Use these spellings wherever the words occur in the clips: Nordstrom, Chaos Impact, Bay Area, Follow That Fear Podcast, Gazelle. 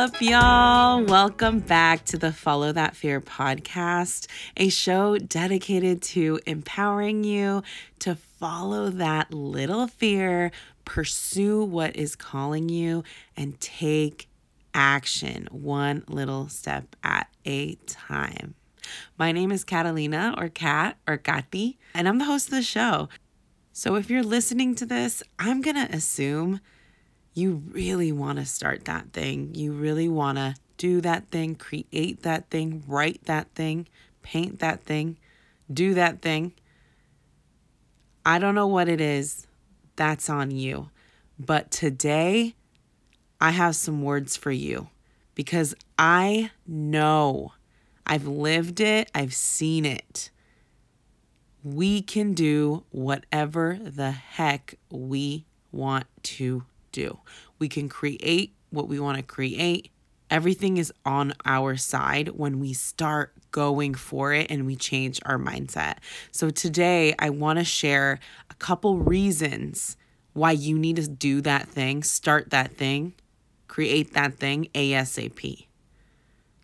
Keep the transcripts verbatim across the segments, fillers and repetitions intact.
up, y'all? Welcome back to the Follow That Fear podcast, a show dedicated to empowering you to follow that little fear, pursue what is calling you, and take action one little step at a time. My name is Catalina, or Kat, or Kati, and I'm the host of the show. So if you're listening to this, I'm going to assume you really want to start that thing. You really want to do that thing, create that thing, write that thing, paint that thing, do that thing. I don't know what it is. That's on you. But today, I have some words for you because I know I've lived it. I've seen it. We can do whatever the heck we want to do. We can create what we want to create. Everything is on our side when we start going for it and we change our mindset. So today I want to share a couple reasons why you need to do that thing, start that thing, create that thing ASAP.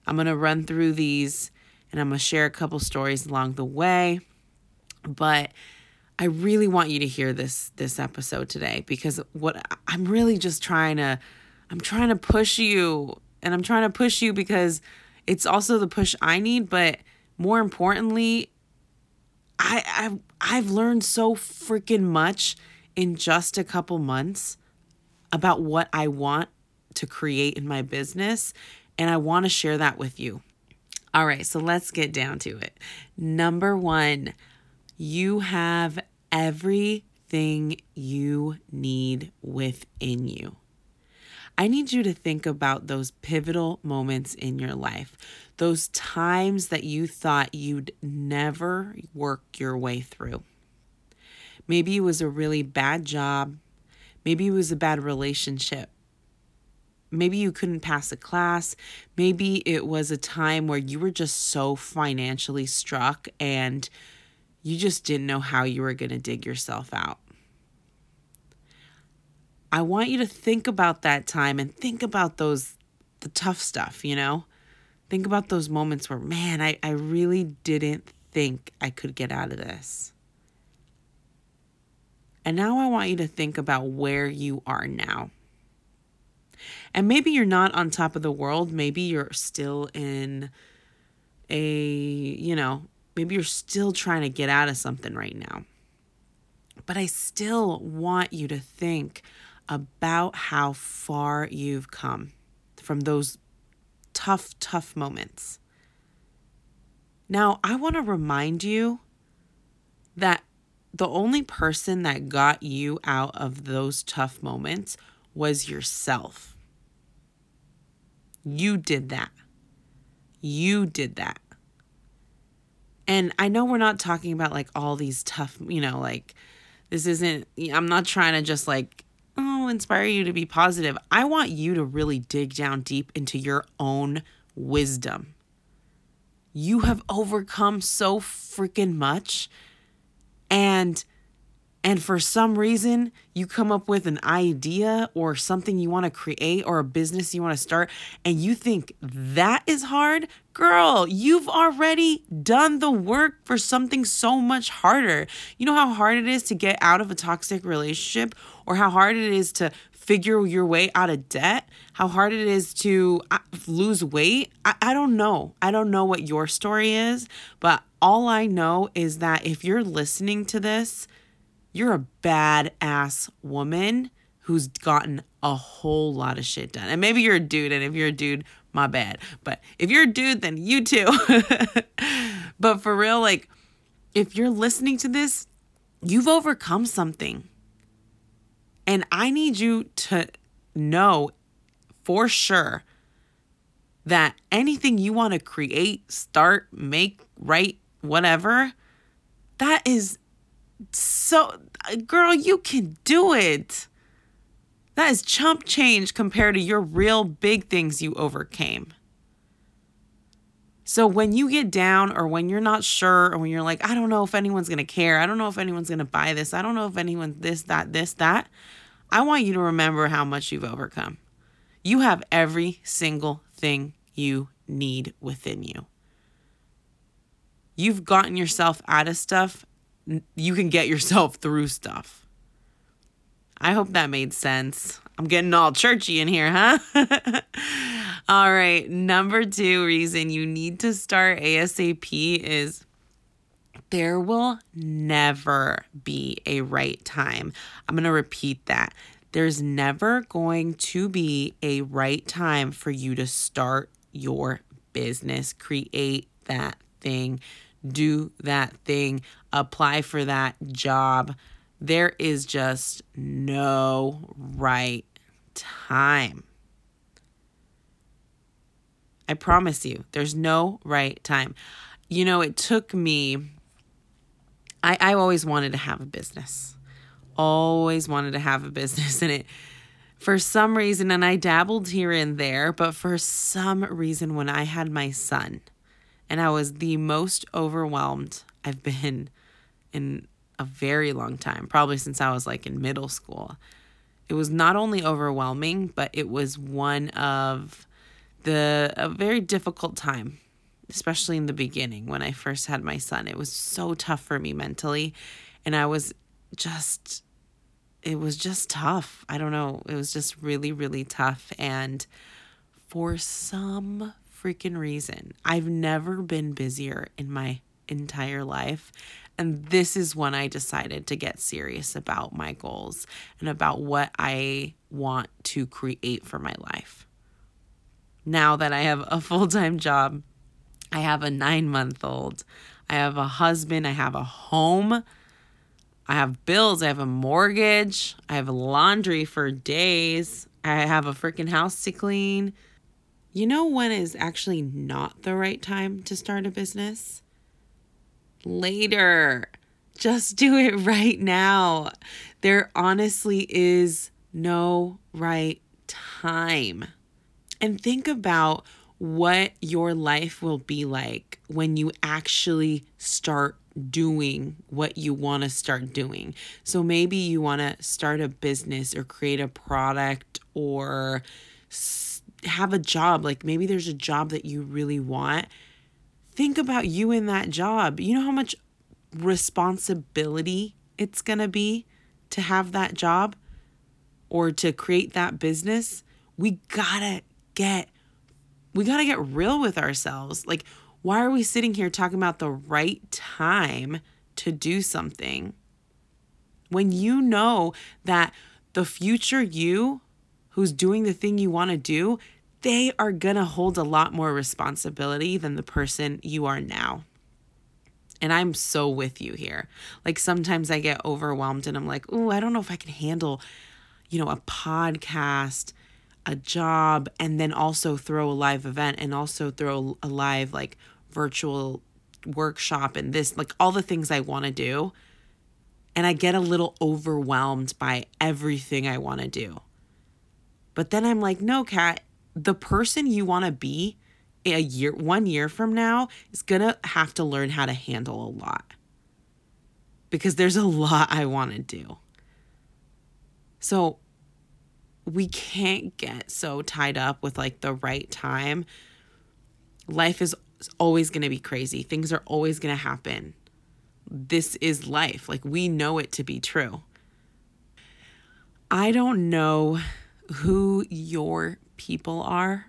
I'm going to run through these and I'm going to share a couple stories along the way, but I really want you to hear this this episode today because what I'm really just trying to, I'm trying to push you and I'm trying to push you because it's also the push I need. But more importantly, I, I I've learned so freaking much in just a couple months about what I want to create in my business. And I want to share that with you. All right, so let's get down to it. Number one, you have everything you need within you. I need you to think about those pivotal moments in your life, those times that you thought you'd never work your way through. Maybe it was a really bad job. Maybe it was a bad relationship. Maybe you couldn't pass a class. Maybe it was a time where you were just so financially struck and you just didn't know how you were going to dig yourself out. I want you to think about that time and think about those, the tough stuff, you know? Think about those moments where, man, I, I really didn't think I could get out of this. And now I want you to think about where you are now. And maybe you're not on top of the world. Maybe you're still in a, you know, maybe you're still trying to get out of something right now. But I still want you to think about how far you've come from those tough, tough moments. Now, I want to remind you that the only person that got you out of those tough moments was yourself. You did that. You did that. And I know we're not talking about like all these tough, you know, like this isn't, I'm not trying to just like, oh, inspire you to be positive. I want you to really dig down deep into your own wisdom. You have overcome so freaking much. And And for some reason, you come up with an idea or something you want to create or a business you want to start, and you think that is hard? Girl, you've already done the work for something so much harder. You know how hard it is to get out of a toxic relationship, or how hard it is to figure your way out of debt, how hard it is to lose weight. I, I don't know. I don't know what your story is, but all I know is that if you're listening to this, you're a badass woman who's gotten a whole lot of shit done. And maybe you're a dude, and if you're a dude, my bad. But if you're a dude, then you too. But for real, like, if you're listening to this, you've overcome something. And I need you to know for sure that anything you want to create, start, make, write, whatever, that is so, girl, you can do it. That is chump change compared to your real big things you overcame. So when you get down or when you're not sure or when you're like, I don't know if anyone's going to care. I don't know if anyone's going to buy this. I don't know if anyone this, that, this, that. I want you to remember how much you've overcome. You have every single thing you need within you. You've gotten yourself out of stuff. You can get yourself through stuff. I hope that made sense. I'm getting all churchy in here, huh? All right. Number two reason you need to start ASAP is there will never be a right time. I'm going to repeat that. There's never going to be a right time for you to start your business. Create that thing. Do that thing. Apply for that job. There is just no right time. I promise you, there's no right time. You know, it took me, I, I always wanted to have a business. Always wanted to have a business in it. For some reason, and I dabbled here and there, but for some reason when I had my son and I was the most overwhelmed I've been in a very long time, probably since I was like in middle school. It was not only overwhelming, but it was one of the, a very difficult time, especially in the beginning when I first had my son. It was so tough for me mentally. And I was just, it was just tough. I don't know. It was just really, really tough. And for some freaking reason, I've never been busier in my entire life. And this is when I decided to get serious about my goals and about what I want to create for my life. Now that I have a full-time job, I have a nine-month-old, I have a husband, I have a home, I have bills, I have a mortgage, I have laundry for days, I have a freaking house to clean. You know when is actually not the right time to start a business? Later. Just do it right now. There honestly is no right time. And think about what your life will be like when you actually start doing what you want to start doing. So maybe you want to start a business or create a product or have a job. Like maybe there's a job that you really want. Think about you in that job. You know how much responsibility it's going to be to have that job or to create that business? We got to get, we got to get real with ourselves. Like, why are we sitting here talking about the right time to do something when you know that the future you who's doing the thing you want to do, they are going to hold a lot more responsibility than the person you are now. And I'm so with you here. Like sometimes I get overwhelmed and I'm like, ooh, I don't know if I can handle, you know, a podcast, a job, and then also throw a live event and also throw a live like virtual workshop and this, like all the things I want to do. And I get a little overwhelmed by everything I want to do. But then I'm like, no, Kat, the person you want to be a year, one year from now is going to have to learn how to handle a lot because there's a lot I want to do. So we can't get so tied up with like the right time. Life is always going to be crazy. Things are always going to happen. This is life. Like we know it to be true. I don't know who your people are.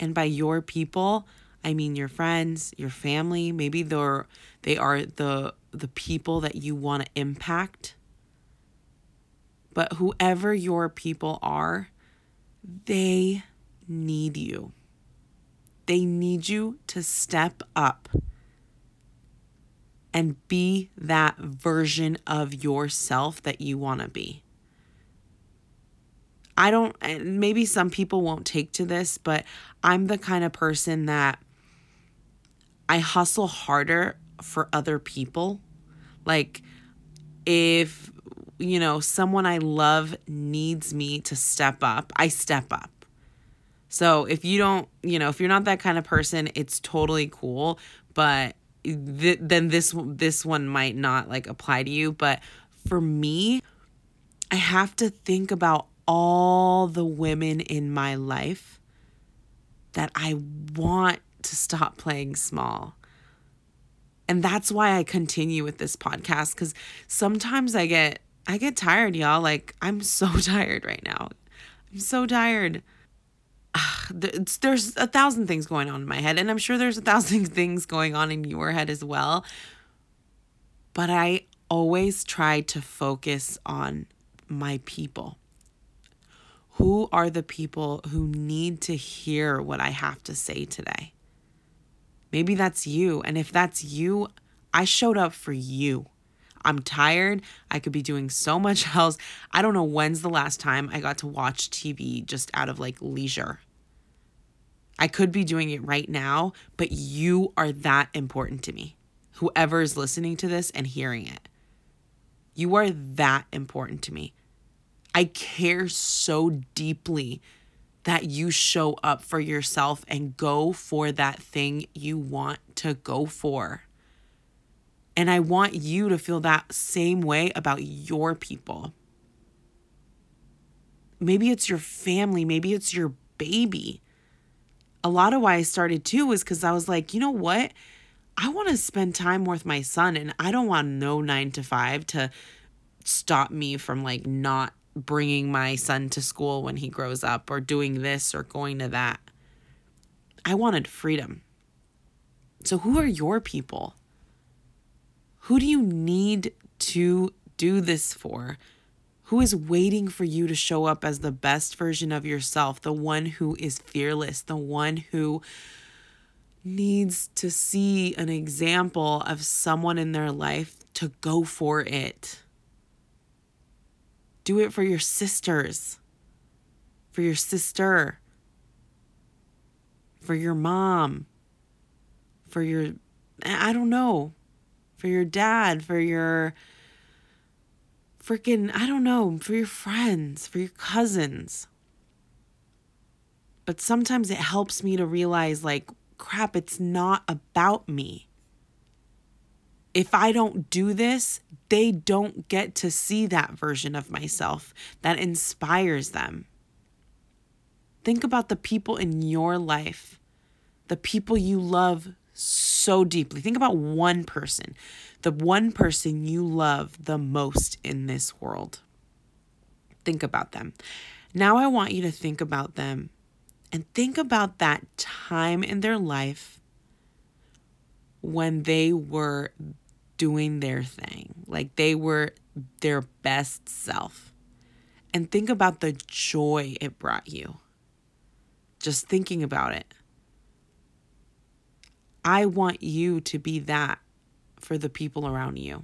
And by your people, I mean your friends, your family. Maybe they're they are the the people that you want to impact. But whoever your people are, they need you. They need you to step up and be that version of yourself that you want to be. I don't, maybe some people won't take to this, but I'm the kind of person that I hustle harder for other people. Like if, you know, someone I love needs me to step up, I step up. So if you don't, you know, if you're not that kind of person, it's totally cool. But th- then this, this one might not like apply to you. But for me, I have to think about all the women in my life that I want to stop playing small. And that's why I continue with this podcast, because sometimes I get I get tired, y'all. Like, I'm so tired right now. I'm so tired. There's a thousand things going on in my head, and I'm sure there's a thousand things going on in your head as well. But I always try to focus on my people. Who are the people who need to hear what I have to say today? Maybe that's you. And if that's you, I showed up for you. I'm tired. I could be doing so much else. I don't know when's the last time I got to watch T V just out of like leisure. I could be doing it right now, but you are that important to me. Whoever is listening to this and hearing it, you are that important to me. I care so deeply that you show up for yourself and go for that thing you want to go for. And I want you to feel that same way about your people. Maybe it's your family. Maybe it's your baby. A lot of why I started too was because I was like, you know what? I want to spend time with my son, and I don't want no nine to five to stop me from like not bringing my son to school when he grows up, or doing this or going to that. I wanted freedom. So who are your people? Who do you need to do this for? Who is waiting for you to show up as the best version of yourself, the one who is fearless, the one who needs to see an example of someone in their life to go for it? Do it for your sisters, for your sister, for your mom, for your, I don't know, for your dad, for your freaking, I don't know, for your friends, for your cousins. But sometimes it helps me to realize, like, crap, it's not about me. If I don't do this, they don't get to see that version of myself that inspires them. Think about the people in your life, the people you love so deeply. Think about one person, the one person you love the most in this world. Think about them. Now I want you to think about them and think about that time in their life when they were doing their thing, like they were their best self. And think about the joy it brought you. Just thinking about it. I want you to be that for the people around you.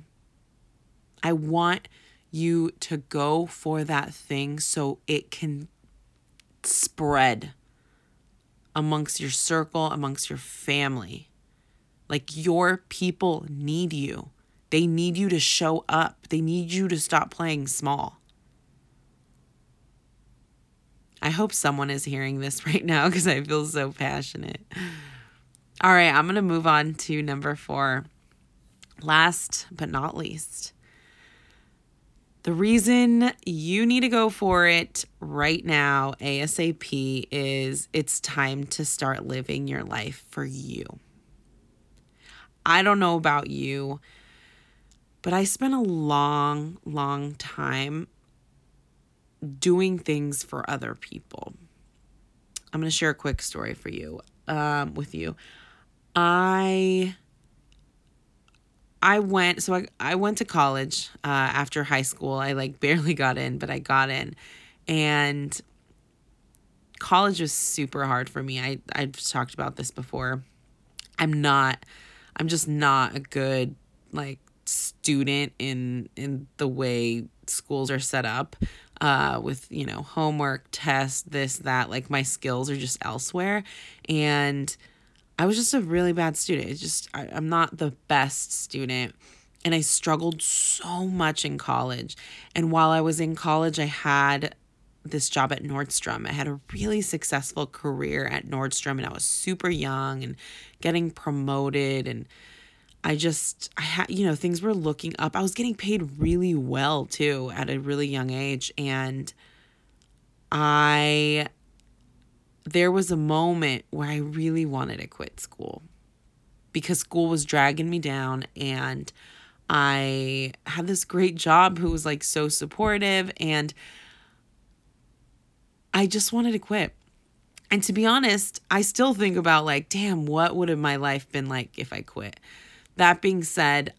I want you to go for that thing so it can spread amongst your circle, amongst your family. Like, your people need you. They need you to show up. They need you to stop playing small. I hope someone is hearing this right now, because I feel so passionate. All right, I'm going to move on to number four. Last but not least, the reason you need to go for it right now, ASAP, is it's time to start living your life for you. I don't know about you, but I spent a long, long time doing things for other people. I'm going to share a quick story for you, um, with you. I, I went, so I, I went to college, uh, after high school. I like barely got in, but I got in, and college was super hard for me. I, I've talked about this before. I'm not, I'm just not a good like student in in the way schools are set up, uh, with, you know, homework, tests, this, that. Like, my skills are just elsewhere. And I was just a really bad student. It's just, I, I'm not the best student. And I struggled so much in college. And while I was in college, I had this job at Nordstrom. I had a really successful career at Nordstrom, and I was super young and getting promoted. And I just, I had, you know, things were looking up. I was getting paid really well too at a really young age. And I, there was a moment where I really wanted to quit school because school was dragging me down, and I had this great job who was like so supportive, and I just wanted to quit. And to be honest, I still think about like, damn, what would have my life been like if I quit? That being said,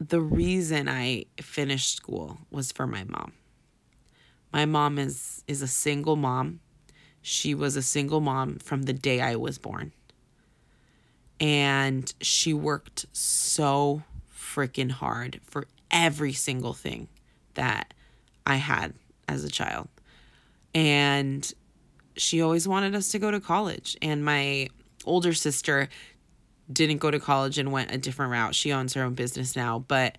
the reason I finished school was for my mom. My mom is, is a single mom. She was a single mom from the day I was born. And she worked so freaking hard for every single thing that I had as a child. And she always wanted us to go to college. And my older sister didn't go to college and went a different route. She owns her own business now. But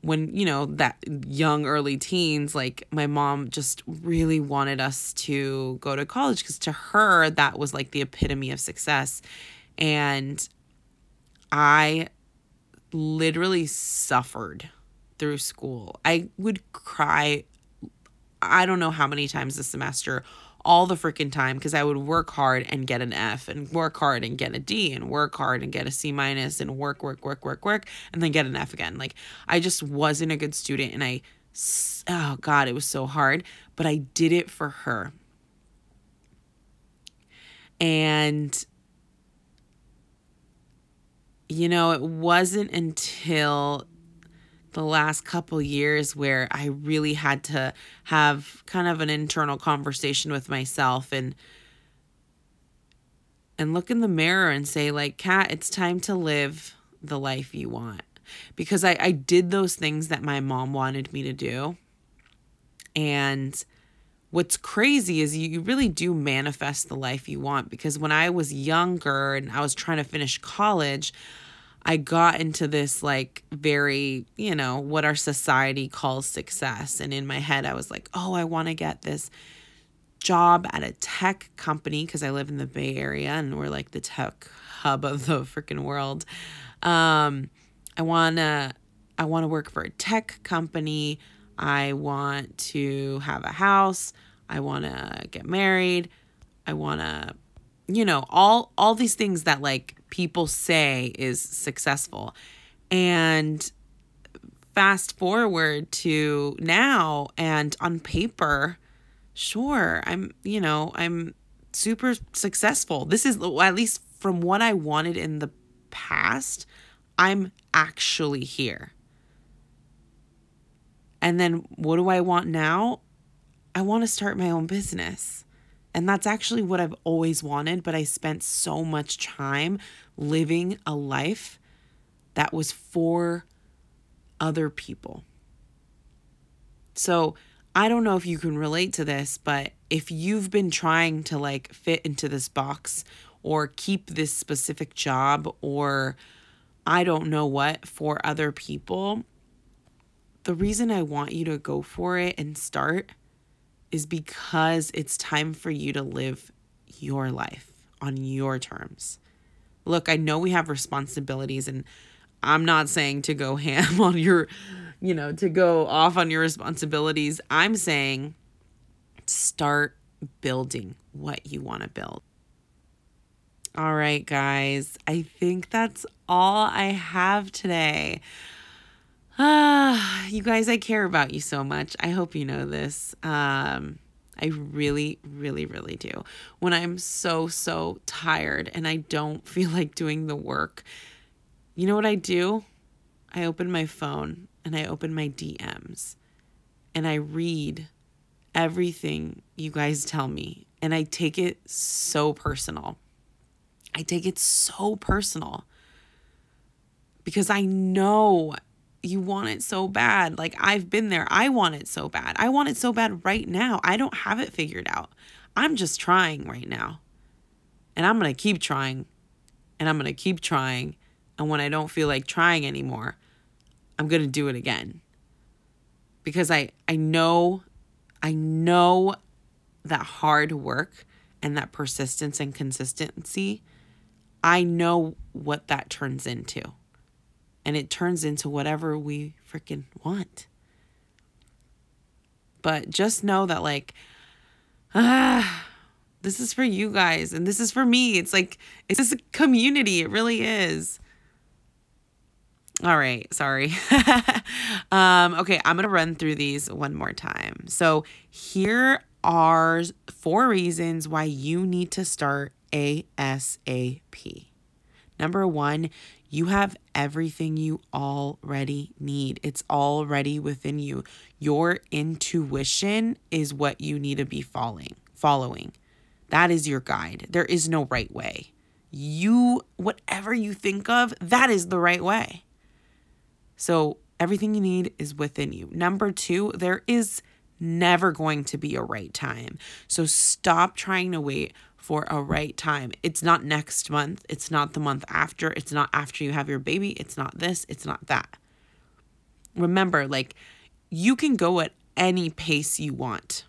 when, you know, that young, early teens, like my mom just really wanted us to go to college because to her, that was like the epitome of success. And I literally suffered through school. I would cry, I don't know how many times a semester, all the freaking time, because I would work hard and get an F, and work hard and get a D, and work hard and get a C minus, and work, work, work, work, work, and then get an F again. Like, I just wasn't a good student, and I, oh God, it was so hard, but I did it for her. And, you know, it wasn't until the last couple years where I really had to have kind of an internal conversation with myself and and look in the mirror and say, like, Kat, it's time to live the life you want. Because I, I did those things that my mom wanted me to do. And what's crazy is you, you really do manifest the life you want. Because when I was younger and I was trying to finish college, I got into this like very, you know, what our society calls success. And in my head, I was like, oh, I want to get this job at a tech company because I live in the Bay Area and we're like the tech hub of the freaking world. Um, I want to I want to work for a tech company. I want to have a house. I want to get married. I want to, you know, all all these things that like people say is successful. And fast forward to now, and on paper, sure, I'm, you know, I'm super successful. This is, at least from what I wanted in the past, I'm actually here. And then what do I want now? I want to start my own business. And that's actually what I've always wanted, but I spent so much time living a life that was for other people. So I don't know if you can relate to this, but if you've been trying to like fit into this box or keep this specific job or I don't know what for other people, the reason I want you to go for it and start is because it's time for you to live your life on your terms. Look, I know we have responsibilities, and I'm not saying to go ham on your, you know, to go off on your responsibilities. I'm saying start building what you want to build. All right, guys, I think that's all I have today. Ah, you guys, I care about you so much. I hope you know this. Um, I really, really, really do. When I'm so, so tired and I don't feel like doing the work, you know what I do? I open my phone and I open my D Ms and I read everything you guys tell me. And I take it so personal. I take it so personal because I know you want it so bad. Like, I've been there. I want it so bad. I want it so bad right now. I don't have it figured out. I'm just trying right now. And I'm going to keep trying. And I'm going to keep trying. And when I don't feel like trying anymore, I'm going to do it again. Because I, I know, I know that hard work and that persistence and consistency, I know what that turns into. And it turns into whatever we freaking want. But just know that, like, ah, this is for you guys. And this is for me. It's like, it's just a community. It really is. All right. Sorry. um, okay. I'm going to run through these one more time. So here are four reasons why you need to start A S A P. Number one, you have everything you already need. It's already within you. Your intuition is what you need to be following. Following. That is your guide. There is no right way. You, whatever you think of, that is the right way. So everything you need is within you. Number two, there is never going to be a right time. So stop trying to wait for a right time. It's not next month. It's not the month after. It's not after you have your baby. It's not this. It's not that. Remember, like, you can go at any pace you want.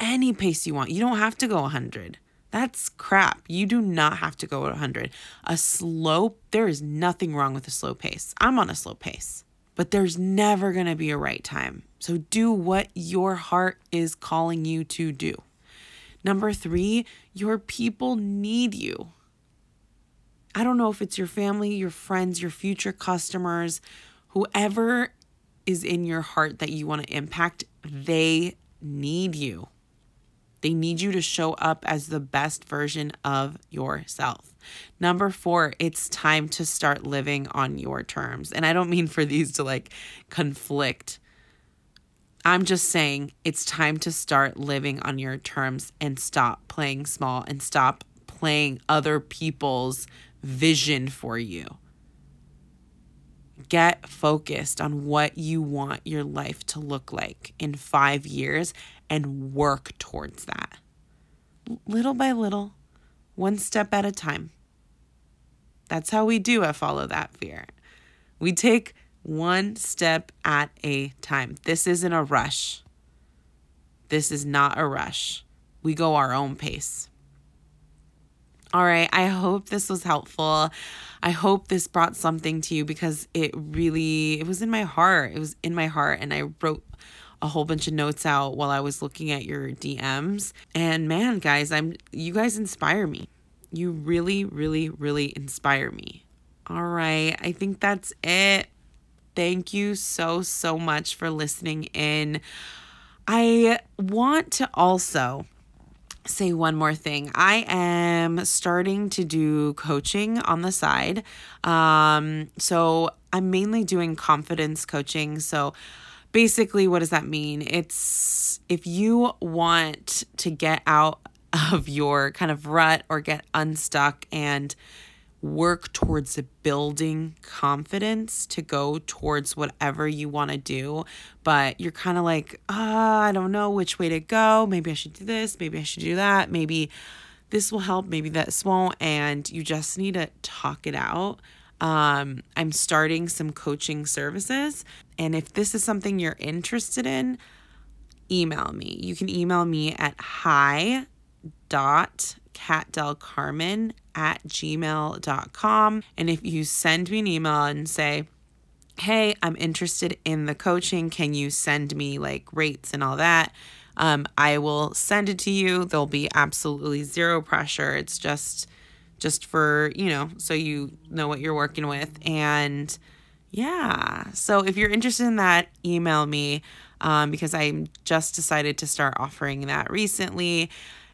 Any pace you want. You don't have to go one hundred. That's crap. You do not have to go at one hundred. A slow, there is nothing wrong with a slow pace. I'm on a slow pace, but there's never going to be a right time. So do what your heart is calling you to do. Number three, your people need you. I don't know if it's your family, your friends, your future customers, whoever is in your heart that you want to impact, they need you. They need you to show up as the best version of yourself. Number four, it's time to start living on your terms. And I don't mean for these to like conflict. I'm just saying it's time to start living on your terms and stop playing small and stop playing other people's vision for you. Get focused on what you want your life to look like in five years and work towards that. Little by little, one step at a time. That's how we do at Follow That Fear. We take one step at a time. This isn't a rush. This is not a rush. We go our own pace. All right. I hope this was helpful. I hope this brought something to you because it really, it was in my heart. It was in my heart. And I wrote a whole bunch of notes out while I was looking at your D Ms. And man, guys, I'm, you guys inspire me. You really, really, really inspire me. All right. I think that's it. Thank you so, so much for listening in. I want to also say one more thing. I am starting to do coaching on the side. Um, so I'm mainly doing confidence coaching. So basically, what does that mean? It's if you want to get out of your kind of rut or get unstuck and work towards building confidence to go towards whatever you want to do, but you're kind of like, ah, oh, I don't know which way to go. Maybe I should do this. Maybe I should do that. Maybe this will help. Maybe this won't. And you just need to talk it out. Um, I'm starting some coaching services. And if this is something you're interested in, email me. You can email me at hi dot catdelcarmen at gmail dot com. And if you send me an email and say, hey, I'm interested in the coaching, can you send me like rates and all that? Um, I will send it to you. There'll be absolutely zero pressure. It's just, just for, you know, so you know what you're working with. And yeah, so if you're interested in that, email me um, because I just decided to start offering that recently.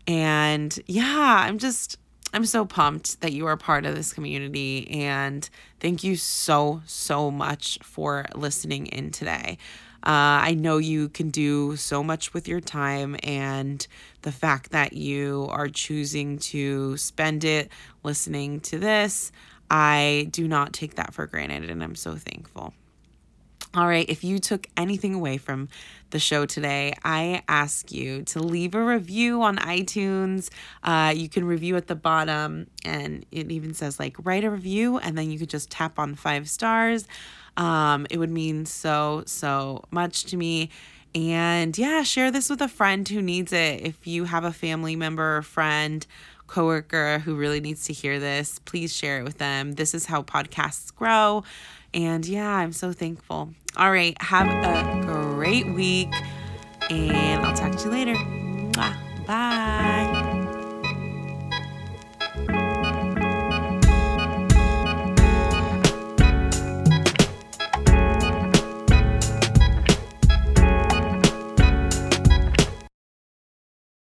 And yeah, I'm just, I'm so pumped that you are part of this community. And thank you so, so much for listening in today. Uh, I know you can do so much with your time, and the fact that you are choosing to spend it listening to this, I do not take that for granted, and I'm so thankful. All right, if you took anything away from the show today, I ask you to leave a review on iTunes. Uh, you can review at the bottom, and it even says like write a review, and then you could just tap on five stars. Um, it would mean so, so much to me. And yeah, share this with a friend who needs it. If you have a family member or friend, coworker who really needs to hear this, please share it with them. This is how podcasts grow. And yeah, I'm so thankful. All right. Have a great week, and I'll talk to you later. Bye.